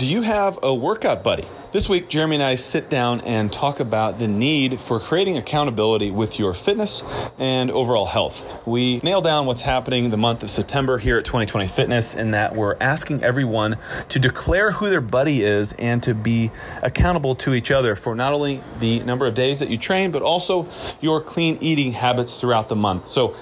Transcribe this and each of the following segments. Do you have a workout buddy? This week, Jeremy and I sit down and talk about the need for creating accountability with your fitness and overall health. We nail down what's happening the month of September here at 2020 Fitness in that we're asking everyone to declare who their buddy is and to be accountable to each other for not only the number of days that you train, but also your clean eating habits throughout the month. So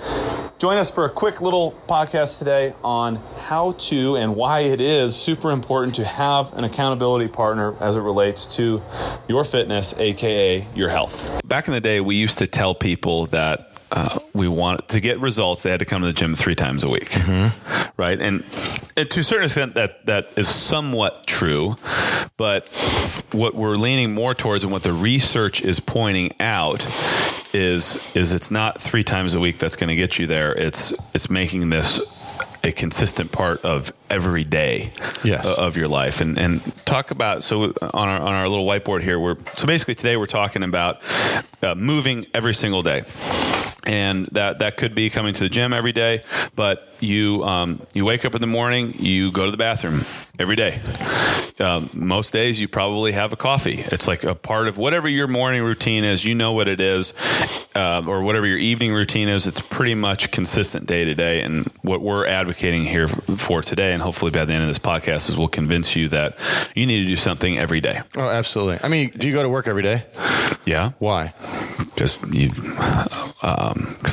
join us for a quick little podcast today on how to and why it is super important to have an accountability partner as it relates to your fitness, aka your health. Back in the day, we used to tell people that we wanted to get results, they had to come to the gym 3 times a week, mm-hmm. Right? And to a certain extent, that is somewhat true, but what we're leaning more towards and what the research is pointing out is it's not 3 times a week that's going to get you there. It's making this a consistent part of every day, yes, of your life. And talk about, so on our little whiteboard here, basically today we're talking about moving every single day. And that could be coming to the gym every day, but you wake up in the morning, you go to the bathroom every day. Most days you probably have a coffee. It's like a part of whatever your morning routine is, you know what it is, or whatever your evening routine is. It's pretty much consistent day to day. And what we're advocating here for today, and hopefully by the end of this podcast, is we'll convince you that you need to do something every day. Oh, absolutely. I mean, do you go to work every day? Yeah. Why? Because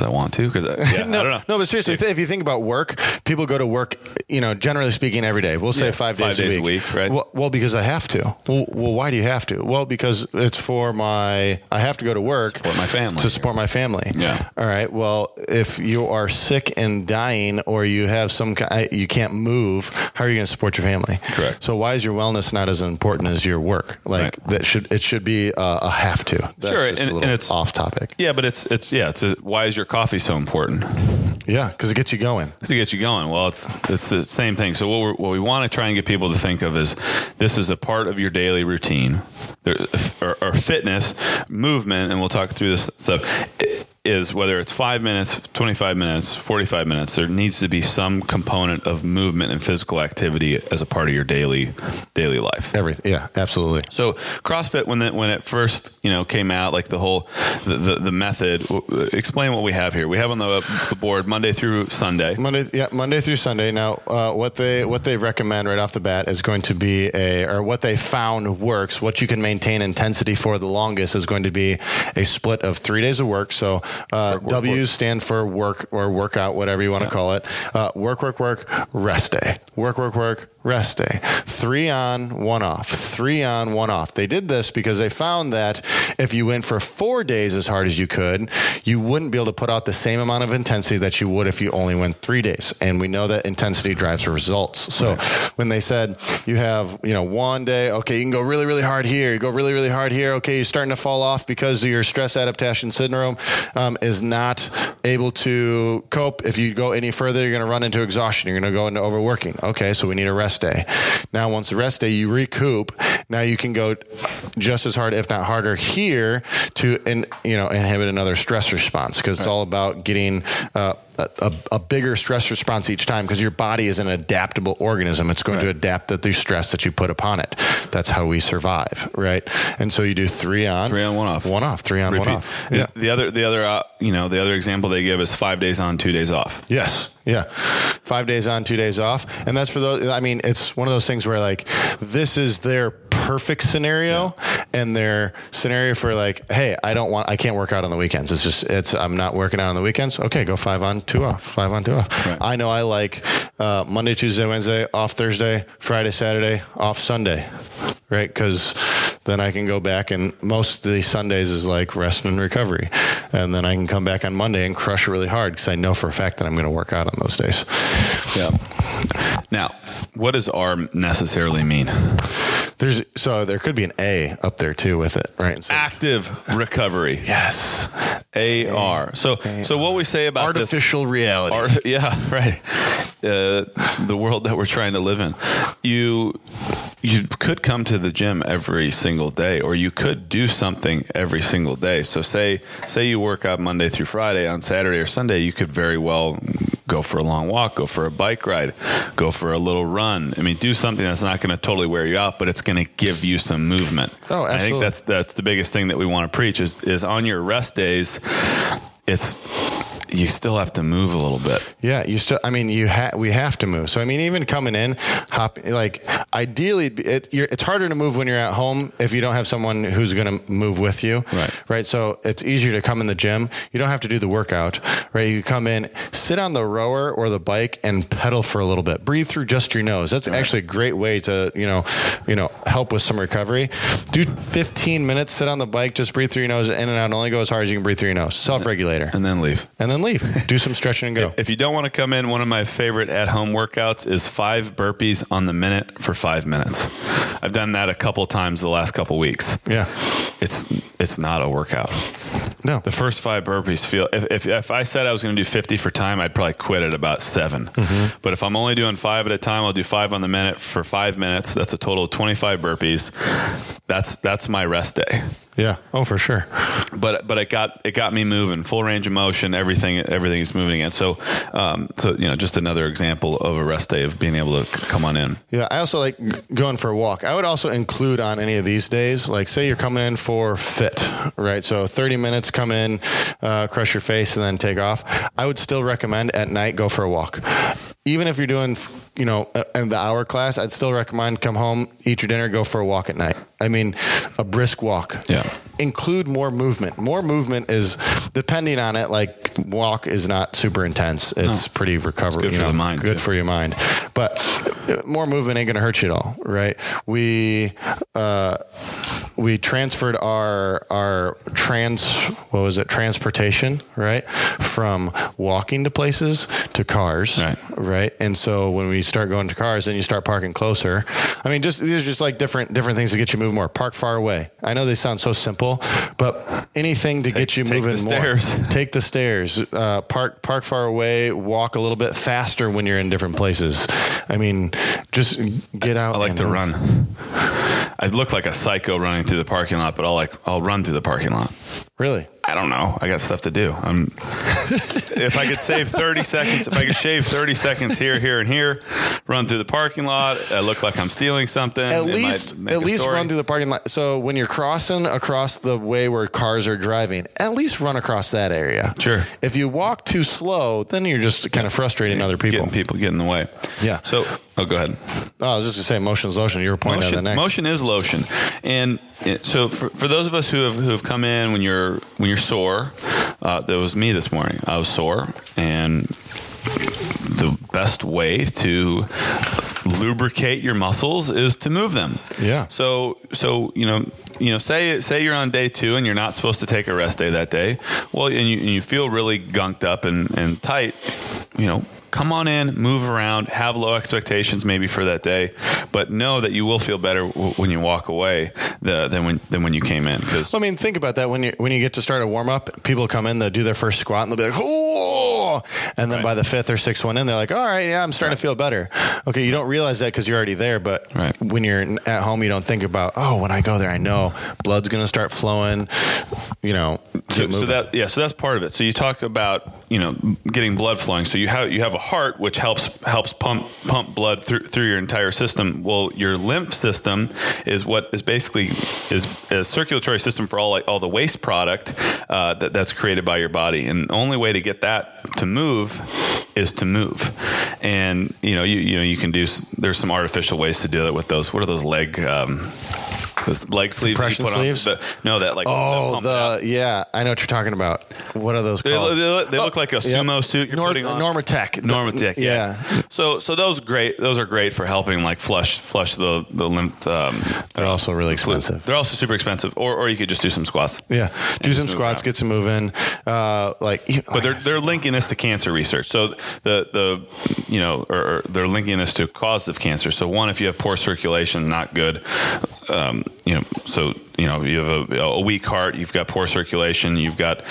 I want to. No, I don't know. No, but seriously, if you think about work, people go to work, generally speaking, every day. We'll say 5 days a week, right? Well, because I have to. Well, why do you have to? Well, because it's I have to go to work to support my family. Yeah. All right. Well, if you are sick and dying, or you have you can't move, how are you going to support your family? Correct. So why is your wellness not as important as your work? Like, right. It should be a have to. That's sure. Just a little off topic. Yeah, but it's why is your coffee so important? Yeah, because it gets you going. Well, it's the same thing. So what we want to try and get people to think of is this is a part of your daily routine, or fitness, movement, and we'll talk through this stuff. Is whether it's 5 minutes, 25 minutes, 45 minutes, there needs to be some component of movement and physical activity as a part of your daily life. Everything. Yeah, absolutely. So CrossFit, when it first, came out, like the method, explain what we have here. We have on the board Monday through Sunday. Now, what they recommend right off the bat is going to be what they found works, what you can maintain intensity for the longest is going to be a split of 3 days of work. So, W's stand for work or workout, whatever you want to call it. Work, rest day. Work, rest day. 3 on, 1 off. They did this because they found that if you went for 4 days as hard as you could, you wouldn't be able to put out the same amount of intensity that you would if you only went 3 days. And we know that intensity drives results. So when they said you have, 1 day, okay, you can go really, really hard here. You go really, really hard here. Okay, you're starting to fall off because your stress adaptation syndrome is not able to cope. If you go any further, you're going to run into exhaustion. You're going to go into overworking. Okay, so we need a rest day. Now, once the rest day, you recoup. Now you can go just as hard, if not harder, here to inhibit another stress response, because it's all about getting a bigger stress response each time, because your body is an adaptable organism. It's going to adapt to the stress that you put upon it. That's how we survive, right? And so you do 3 on, 1 off. Yeah. The other example they give is 5 days on, 2 days off. Yes. Yeah. 5 days on, 2 days off. And that's for those, it's one of those things where this is their perfect scenario and their scenario for hey, I can't work out on the weekends. I'm not working out on the weekends. Okay. Go 5 on, 2 off. Right. I know I Monday, Tuesday, Wednesday, off Thursday, Friday, Saturday, off Sunday. Right. 'Cause then I can go back, and most of the Sundays is rest and recovery. And then I can come back on Monday and crush really hard, because I know for a fact that I'm going to work out on those days. Yeah. Now, what does R necessarily mean? There could be an A up there too with it, right? So, active recovery. Yes. AR. So what we say about artificial reality. The world that we're trying to live in. You You could come to the gym every single day, or you could do something every single day. So say you work out Monday through Friday. On Saturday or Sunday, you could very well go for a long walk, go for a bike ride, go for a little run. I mean, do something that's not going to totally wear you out, but it's going to give you some movement. Oh, absolutely. And I think that's the biggest thing that we want to preach is on your rest days, you still have to move a little bit. Yeah, we have to move. So I mean, even coming in, ideally, it's harder to move when you're at home if you don't have someone who's going to move with you. Right. So it's easier to come in the gym. You don't have to do the workout. Right. You come in, sit on the rower or the bike, and pedal for a little bit. Breathe through just your nose. That's actually a great way to help with some recovery. Do 15 minutes. Sit on the bike. Just breathe through your nose in and out. And only go as hard as you can breathe through your nose. Self-regulator. And then leave. Leave. Do some stretching and go. If you don't want to come in, one of my favorite at-home workouts is 5 burpees on the minute for 5 minutes. I've done that a couple times the last couple weeks. Yeah. It's not a workout. No. The first 5 burpees feel... If I said I was going to do 50 for time, I'd probably quit at about 7. Mm-hmm. But if I'm only doing 5 at a time, I'll do 5 on the minute for 5 minutes. That's a total of 25 burpees. That's my rest day. Yeah. Oh, for sure. But it got me moving, full range of motion, everything is moving again. So, just another example of a rest day of being able to come on in. Yeah. I also like going for a walk. I would also include on any of these days, like say you're coming in for fit, right? So 30 minutes, come in, crush your face and then take off. I would still recommend at night, go for a walk. Even if you're doing, in the hour class, I'd still recommend come home, eat your dinner, go for a walk at night. I mean, a brisk walk. Yeah. Include more movement. More movement is, depending on it, like walk is not super intense. It's pretty recoverable. Good for the mind. Good for your mind. But more movement ain't going to hurt you at all, right? We transferred our transportation, right? From walking to places to cars, right? And so when we start going to cars, then you start parking closer. I mean, these are like different things to get you moving more. Park far away. I know they sound so simple, but anything to get you moving more. Take the stairs, park far away, walk a little bit faster when you're in different places. I mean, just get out. I like to run. I look like a psycho running through the parking lot, but I'll run through the parking lot. Really? I don't know. I got stuff to do. If I could save 30 seconds, if I could shave 30 seconds here, and here, run through the parking lot, I look like I'm stealing something. At least run through the parking lot. So when you're crossing across the way where cars are driving, at least run across that area. Sure. If you walk too slow, then you're just kind of frustrating other people. Getting in the way. Yeah. So, go ahead. Oh, I was just going to say motion's lotion. You were pointing at the next. Motion is lotion. And so for those of us who have come in when you're sore, that was me this morning. I was sore, and the best way to lubricate your muscles is to move them. Yeah. So say you're on day 2 and you're not supposed to take a rest day that day. Well, and you feel really gunked up and tight. Come on in, move around, have low expectations maybe for that day, but know that you will feel better when you walk away than when you came in. I mean, think about that. When you get to start a warm up, people come in, they'll do their first squat and they'll be like, oh, and then by the 5th or 6th one in, they're like, all right, yeah, I'm starting to feel better. Okay. You don't realize that because you're already there, but when you're at home, you don't think about, when I go there, I know blood's going to start flowing, So that's part of it. So you talk about, getting blood flowing. So you have a heart, which helps pump blood through your entire system. Well, your lymph system is what is basically is a circulatory system for all the waste product that's created by your body, and the only way to get that to move is to move. And you can do. There's some artificial ways to do it with those. What are those leg? Those leg sleeves you put sleeves? On. I know what you're talking about. What are those called? They look like a sumo suit you're putting on. Normatec. Yeah. So those are great for helping like flush the lymph. They're also really expensive. They're also super expensive. Or you could just do some squats. Yeah. Do some squats, get some moving. But they're linking this to cancer research. So they're linking this to cause of cancer. So one, if you have poor circulation, not good. You have a weak heart, you've got poor circulation, you've got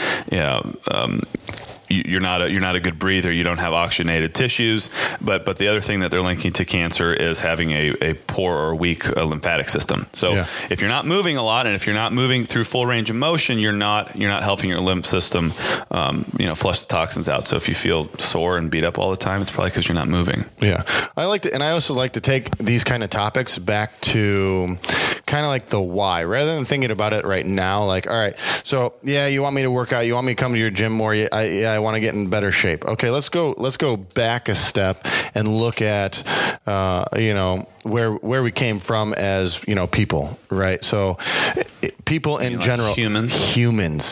you're not a good breather. You don't have oxygenated tissues. But the other thing that they're linking to cancer is having a poor or weak lymphatic system. So if you're not moving a lot, and if you're not moving through full range of motion, you're not helping your lymph system, flush the toxins out. So if you feel sore and beat up all the time, it's probably because you're not moving. Yeah. I also like to take these kind of topics back to kind of like the why, rather than thinking about it right now. Like, all right, so you want me to work out. You want me to come to your gym more. I want to get in better shape. Okay, let's go back a step and look at, where we came from as, people, right? So people in general, humans,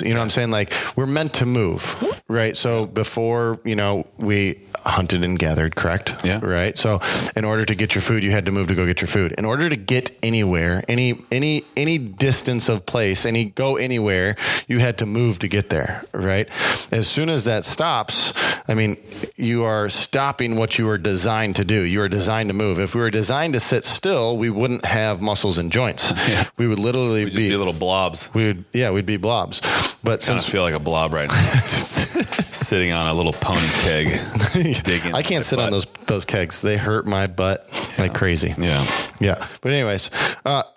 you know what I'm saying? Like, we're meant to move, right? So before, we hunted and gathered, correct? Yeah. Right. So in order to get your food, you had to move to go get your food. In order to get anywhere, any distance of place, you had to move to get there, right? As soon as that stops, I mean, you are stopping what you were designed to do. You are designed to move. If we were designed to sit still, we wouldn't have muscles and joints. Yeah. We would literally be little blobs. We'd be blobs. But I kind of feel like a blob right now, sitting on a little pony keg. I can't sit on those kegs. They hurt my butt like crazy. Yeah. Yeah. But anyways,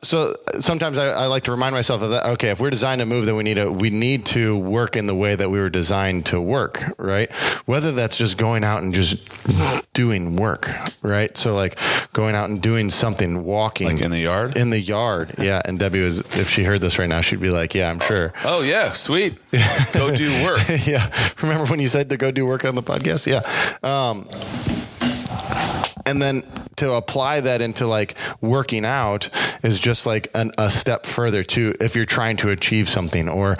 so sometimes I like to remind myself of that. Okay. If we're designed to move, then we need to work in the way that we were designed to work. Right. Whether that's just going out and just doing work. Right. So like going out and doing something, walking. Like in the yard? In the yard. Yeah. And Debbie was, if she heard this right now, she'd be like, yeah, I'm sure. Oh yeah. Sweet. Go do work. Yeah. Remember when you said to go do work on the podcast? Yeah. And then to apply that into like working out is just like a step further to, if you're trying to achieve something or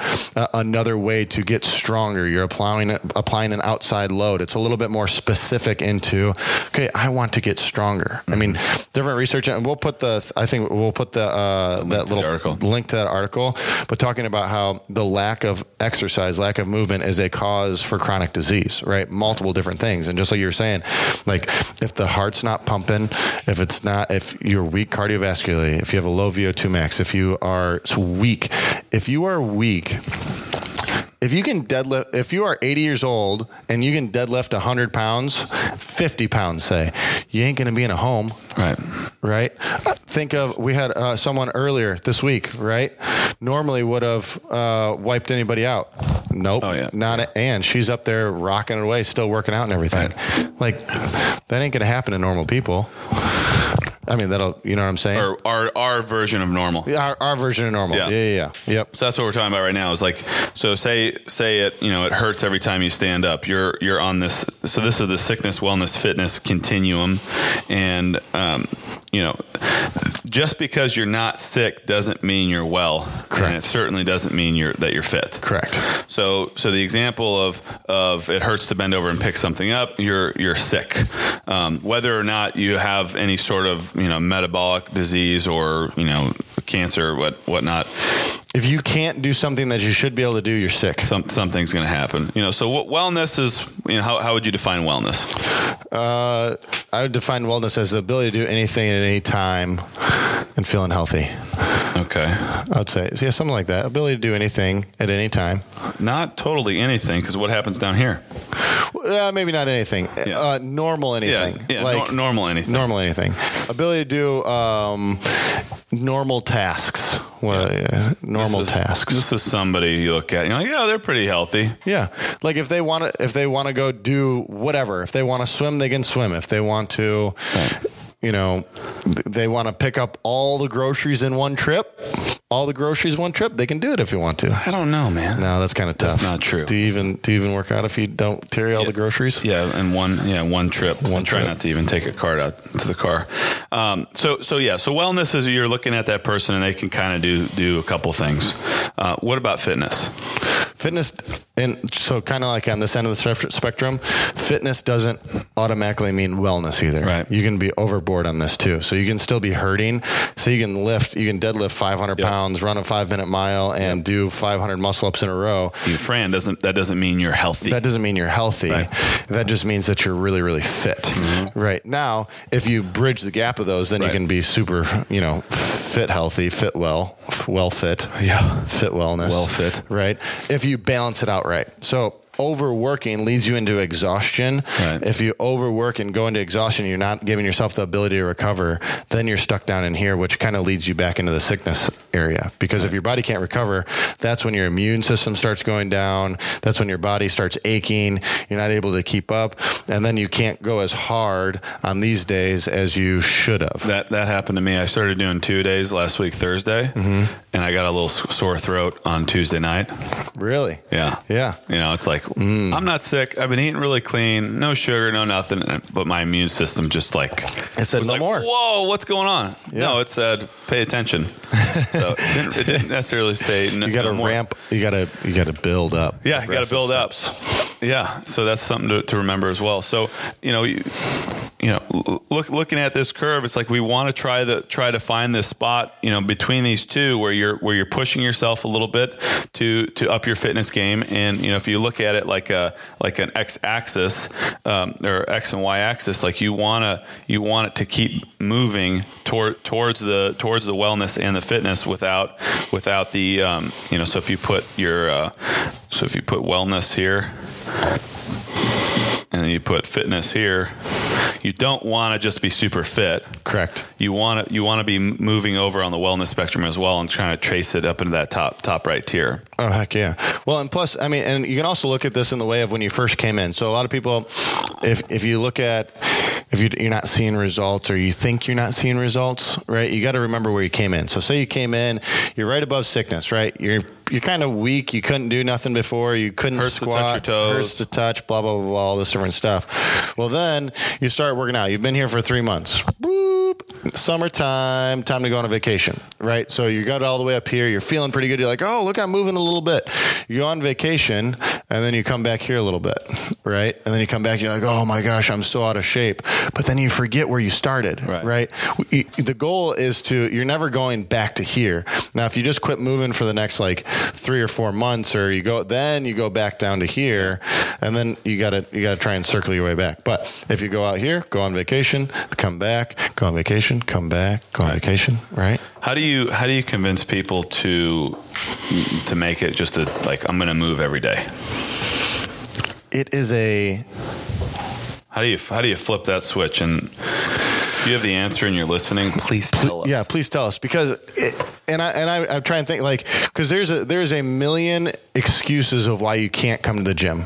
another way to get stronger, you're applying an outside load. It's a little bit more specific into, okay, I want to get stronger. Mm-hmm. I mean, different research, and we'll put the that little link to that article, but talking about how the lack of exercise, lack of movement is a cause for chronic disease, right? Multiple different things. And just like you were saying, like if the heart's not pumping, if you're weak cardiovascularly, if you have a low VO2 max, if you are weak, if you can deadlift, if you are 80 years old and you can deadlift 100 pounds, 50 pounds, say, you ain't going to be in a home. Right. Right. Think of, we had someone earlier this week, right? Normally would have wiped anybody out. Nope. Oh, yeah. And she's up there rocking away, still working out and everything. Right. Like, that ain't going to happen to normal people. I mean, you know what I'm saying? Or our version of normal. Yeah, our version of normal. Yeah. Yeah. Yep. So that's what we're talking about right now is like, so say it, it hurts every time you stand up. You're on this. So this is the sickness, wellness, fitness continuum. And, just because you're not sick doesn't mean you're well. Correct. And it certainly doesn't mean that you're fit. Correct. So the example of it hurts to bend over and pick something up, you're sick. Whether or not you have any sort of, metabolic disease or, cancer, whatnot. If you can't do something that you should be able to do, you're sick. Something's going to happen. So what wellness is, how would you define wellness? I would define wellness as the ability to do anything at any time and feeling healthy. Okay. I would say, something like that. Ability to do anything at any time. Not totally anything, because what happens down here? Maybe not anything. Yeah. Normal anything. Yeah. Like normal anything. Normal anything. Ability to do normal tasks. Well, normal tasks. This is somebody you look at and you're like, they're pretty healthy. Yeah. Like if they want to go do whatever, if they want to swim, they can swim. If they want to, they want to pick up all the groceries in one trip. They can do it if you want to. I don't know, man. No, that's kind of tough. That's not true. Do you even work out if you don't carry all the groceries? Yeah, and one trip. Try not to even take a cart out to the car. So wellness is you're looking at that person and they can kind of do a couple things. What about fitness? Fitness, and so kind of like on this end of the spectrum, fitness doesn't automatically mean wellness either. Right. You can be overboard on this too. So you can still be hurting. So you can deadlift 500 pounds, run a 5-minute mile and do 500 muscle ups in a row. Fran, that doesn't mean you're healthy. That doesn't mean you're healthy. Right. That just means that you're really, really fit. Mm-hmm. Right. Now, if you bridge the gap of those, then you can be super, fit, healthy, fit, well fit, fit wellness, well fit. Right. If you balance it out right. So overworking leads you into exhaustion. Right. If you overwork and go into exhaustion, you're not giving yourself the ability to recover. Then you're stuck down in here, which kind of leads you back into the sickness area. Because if your body can't recover, that's when your immune system starts going down. That's when your body starts aching. You're not able to keep up. And then you can't go as hard on these days as you should have. That happened to me. I started doing 2 days last week, Thursday. Mm-hmm. And I got a little sore throat on Tuesday night. Really? Yeah. Yeah. You know, it's like, I'm not sick. I've been eating really clean. No sugar, no nothing. But my immune system just like, it said was no like, more. Whoa, what's going on? Yeah. No, it said, pay attention. So it didn't necessarily say no. You got to ramp. You got to build up. Yeah. You got to build up. Yeah. So that's something to remember as well. So, you know, looking at this curve, it's like, we want to try to find this spot, you know, between these two where you're pushing yourself a little bit to up your fitness game. And, you know, if you look at it like an X axis, or X and Y axis, like you want it to keep moving towards the wellness and the fitness without the, you know, so if you put put wellness here and then you put fitness here, you don't want to just be super fit. Correct. You want to be moving over on the wellness spectrum as well and trying to trace it up into that top right tier. Oh, heck yeah. Well, and plus, I mean, and you can also look at this in the way of when you first came in. So a lot of people, if you look at, if you're not seeing results or you think you're not seeing results, right? You got to remember where you came in. So say you came in, you're right above sickness, right? You're kind of weak. You couldn't do nothing before. You couldn't squat. Hurts to touch, blah, blah, blah, blah, all this different stuff. Well, then you start working out. You've been here for 3 months. Boop. Summertime, time to go on a vacation, right? So you got it all the way up here. You're feeling pretty good. You're like, oh, look, I'm moving a little bit. You go on vacation and then you come back here a little bit, right? And then you come back and you're like, oh my gosh, I'm so out of shape. But then you forget where you started, right? The goal is you're never going back to here. Now, if you just quit moving for the next like 3 or 4 months, or then you go back down to here, and then you gotta try and circle your way back. But if you go out here, go on vacation, come back, go on vacation, come back, go on vacation, right? How do you convince people to make it just like, I'm going to move every day? It is a, how do you flip that switch? And if you have the answer and you're listening, please tell us. Yeah, please tell us, because I try and think, like, because there's a million excuses of why you can't come to the gym.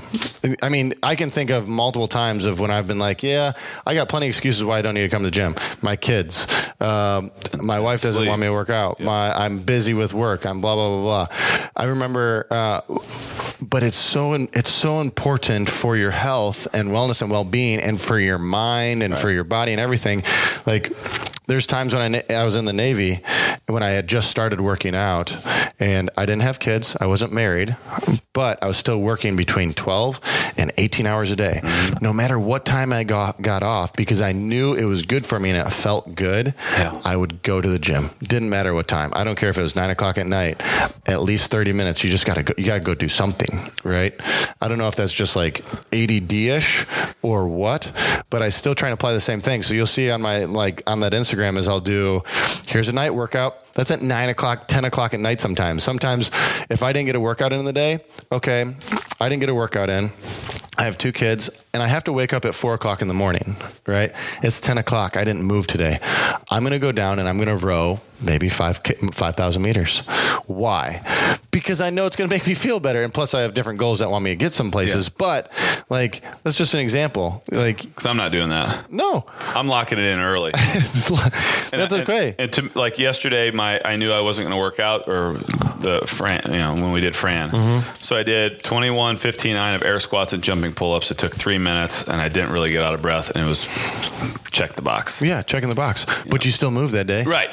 I mean, I can think of multiple times of when I've been like, yeah, I got plenty of excuses why I don't need to come to the gym. My kids, my wife doesn't want me to work out. Yeah. I'm busy with work. I'm blah, blah, blah, blah. I remember, but it's so important for your health and wellness and well-being and for your mind and for your body and everything. Like, there's times when I was in the Navy, when I had just started working out and I didn't have kids. I wasn't married, but I was still working between 12 and 18 hours a day, no matter what time I got off, because I knew it was good for me and it felt good. Yeah. I would go to the gym. Didn't matter what time. I don't care if it was 9 o'clock at night, at least 30 minutes. You just gotta go do something, right? I don't know if that's just like ADD-ish or what, but I still try to apply the same thing. So you'll see on my, like on that Instagram, is I'll do, here's a night workout. That's at 9 o'clock, 10 o'clock at night. Sometimes if I didn't get a workout in the day, okay, I didn't get a workout in. I have 2 kids and I have to wake up at 4 o'clock in the morning, right? It's 10 o'clock. I didn't move today. I'm going to go down and I'm going to row maybe 5,000 meters. Why? Because I know it's going to make me feel better. And plus I have different goals that want me to get some places, but like, that's just an example. Like, 'cause I'm not doing that. No, I'm locking it in early. That's okay. And to, like yesterday, I knew I wasn't going to work out or the Fran, you know, when we did Fran. Mm-hmm. So I did 21:59 of air squats and jumping pull-ups. It took 3 minutes and I didn't really get out of breath, and it was check the box. Yeah. Checking the box, but you still moved that day. Right.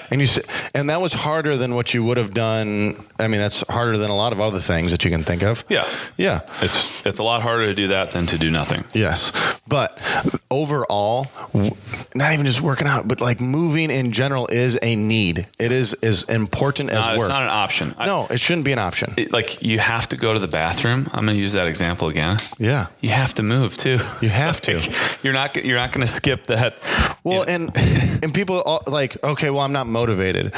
And that was harder than what you would have done. I mean, that's harder than a lot of other things that you can think of. Yeah. Yeah. It's a lot harder to do that than to do nothing. Yes. But overall, not even just working out, but like moving in general is a need. It is as important as work. It's not an option. No, it shouldn't be an option. Like you have to go to the bathroom. I'm going to use that example again. Yeah. You have to move too. You have like, to. You're not going to skip that. Well, and people all, like, okay, well, I'm not motivated.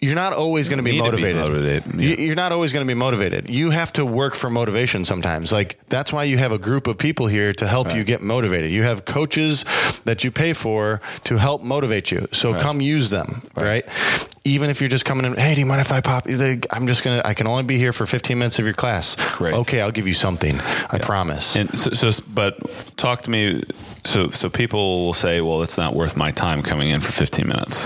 You're not always going to be motivated. Yeah. You're not always going to be motivated. You have to work for motivation sometimes. Like that's why you have a group of people here to help you get motivated. You have coaches that you pay for to help motivate you. So come use them, right? Even if you're just coming in, hey, do you mind if I pop? I can only be here for 15 minutes of your class. Great. Okay, I'll give you something. I promise. And so, but talk to me. So people will say, well, it's not worth my time coming in for 15 minutes.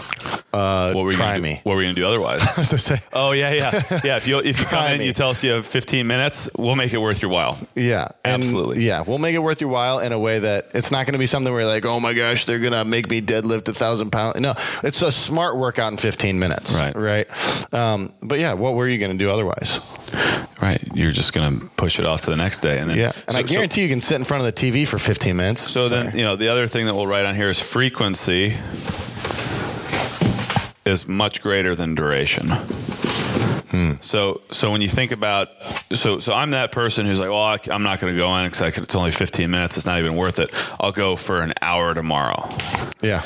What were we going to do otherwise? I was gonna say, oh yeah. If you come in, you tell us you have 15 minutes, we'll make it worth your while. Yeah, absolutely. Yeah, we'll make it worth your while in a way that it's not going to be something where you're like, oh my gosh, they're going to make me deadlift 1,000 pounds. No, it's a smart workout in 15 minutes. Right. But yeah, what were you going to do otherwise? Right. You're just going to push it off to the next day. And then, I guarantee you can sit in front of the TV for 15 minutes. Then, the other thing that we'll write on here is frequency is much greater than duration. So when you think about, so I'm that person who's like, well, I'm not going to go in because it's only 15 minutes. It's not even worth it. I'll go for an hour tomorrow. Yeah.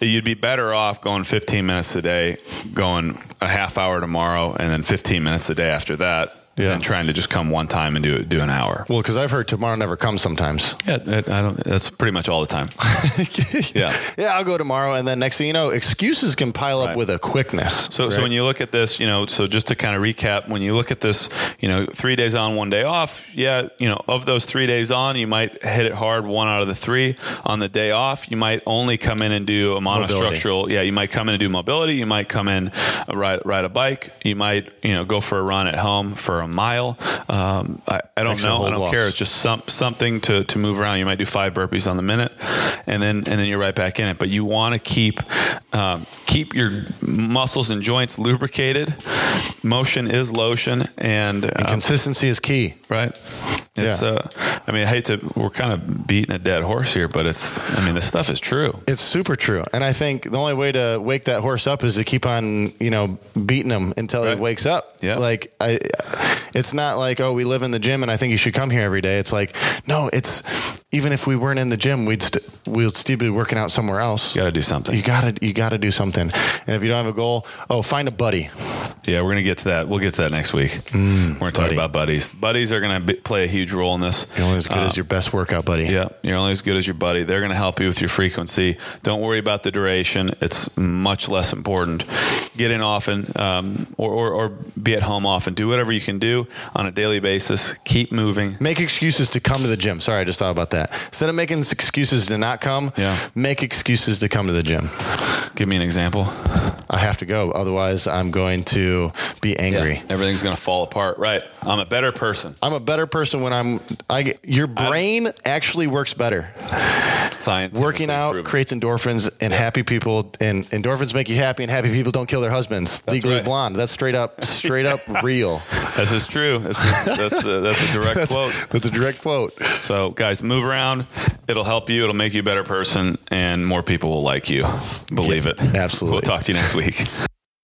You'd be better off going 15 minutes a day, going a half hour tomorrow, and then 15 minutes the day after that. Yeah. And trying to just come one time and do an hour. Well, because I've heard tomorrow never comes sometimes. Yeah, that's pretty much all the time. Yeah, I'll go tomorrow. And then next thing you know, excuses can pile up with a quickness. So when you look at this, so just to kind of recap, when you look at this, 3 days on, 1 day off. Yeah. Of those 3 days on, you might hit it hard 1 out of the 3. On the day off, you might only come in and do a monostructural. Yeah. You might come in and do mobility. You might come in, ride a bike. You might, go for a run at home for a mile. I don't know. I don't care. It's just something to move around. You might do 5 burpees on the minute and then you're right back in it. But you want to keep your muscles and joints lubricated. Motion is lotion and consistency is key, right? It's, we're kind of beating a dead horse here, but this stuff is true. It's super true. And I think the only way to wake that horse up is to keep on, beating him until it wakes up. Yeah. Like it's not like, oh, we live in the gym and I think you should come here every day. It's like, no, it's even if we weren't in the gym, we'd still be working out somewhere else. You got to do something. You got to do something. And if you don't have a goal, find a buddy. Yeah, we're going to get to that. We'll get to that next week. We're going to talk about buddies. Buddies are going to play a huge role in this. You're only as good as your best workout buddy. Yeah. You're only as good as your buddy. They're going to help you with your frequency. Don't worry about the duration. It's much less important. Get in often, or be at home often. Do whatever you can do on a daily basis. Keep moving. Make excuses to come to the gym. Sorry, I just thought about that. Instead of making excuses to not come, make excuses to come to the gym. Give me an example. I have to go. Otherwise, I'm going to be angry. Yeah, everything's going to fall apart. Right. I'm a better person when your brain actually works better. Science. Working out creates endorphins and happy people, and endorphins make you happy, and happy people don't kill their husbands. That's Legally Blonde. That's straight up real. This is true. That's a direct quote. That's a direct quote. So guys, move around. It'll help you. It'll make you a better person, and more people will like you. Believe it. Absolutely. We'll talk to you next week.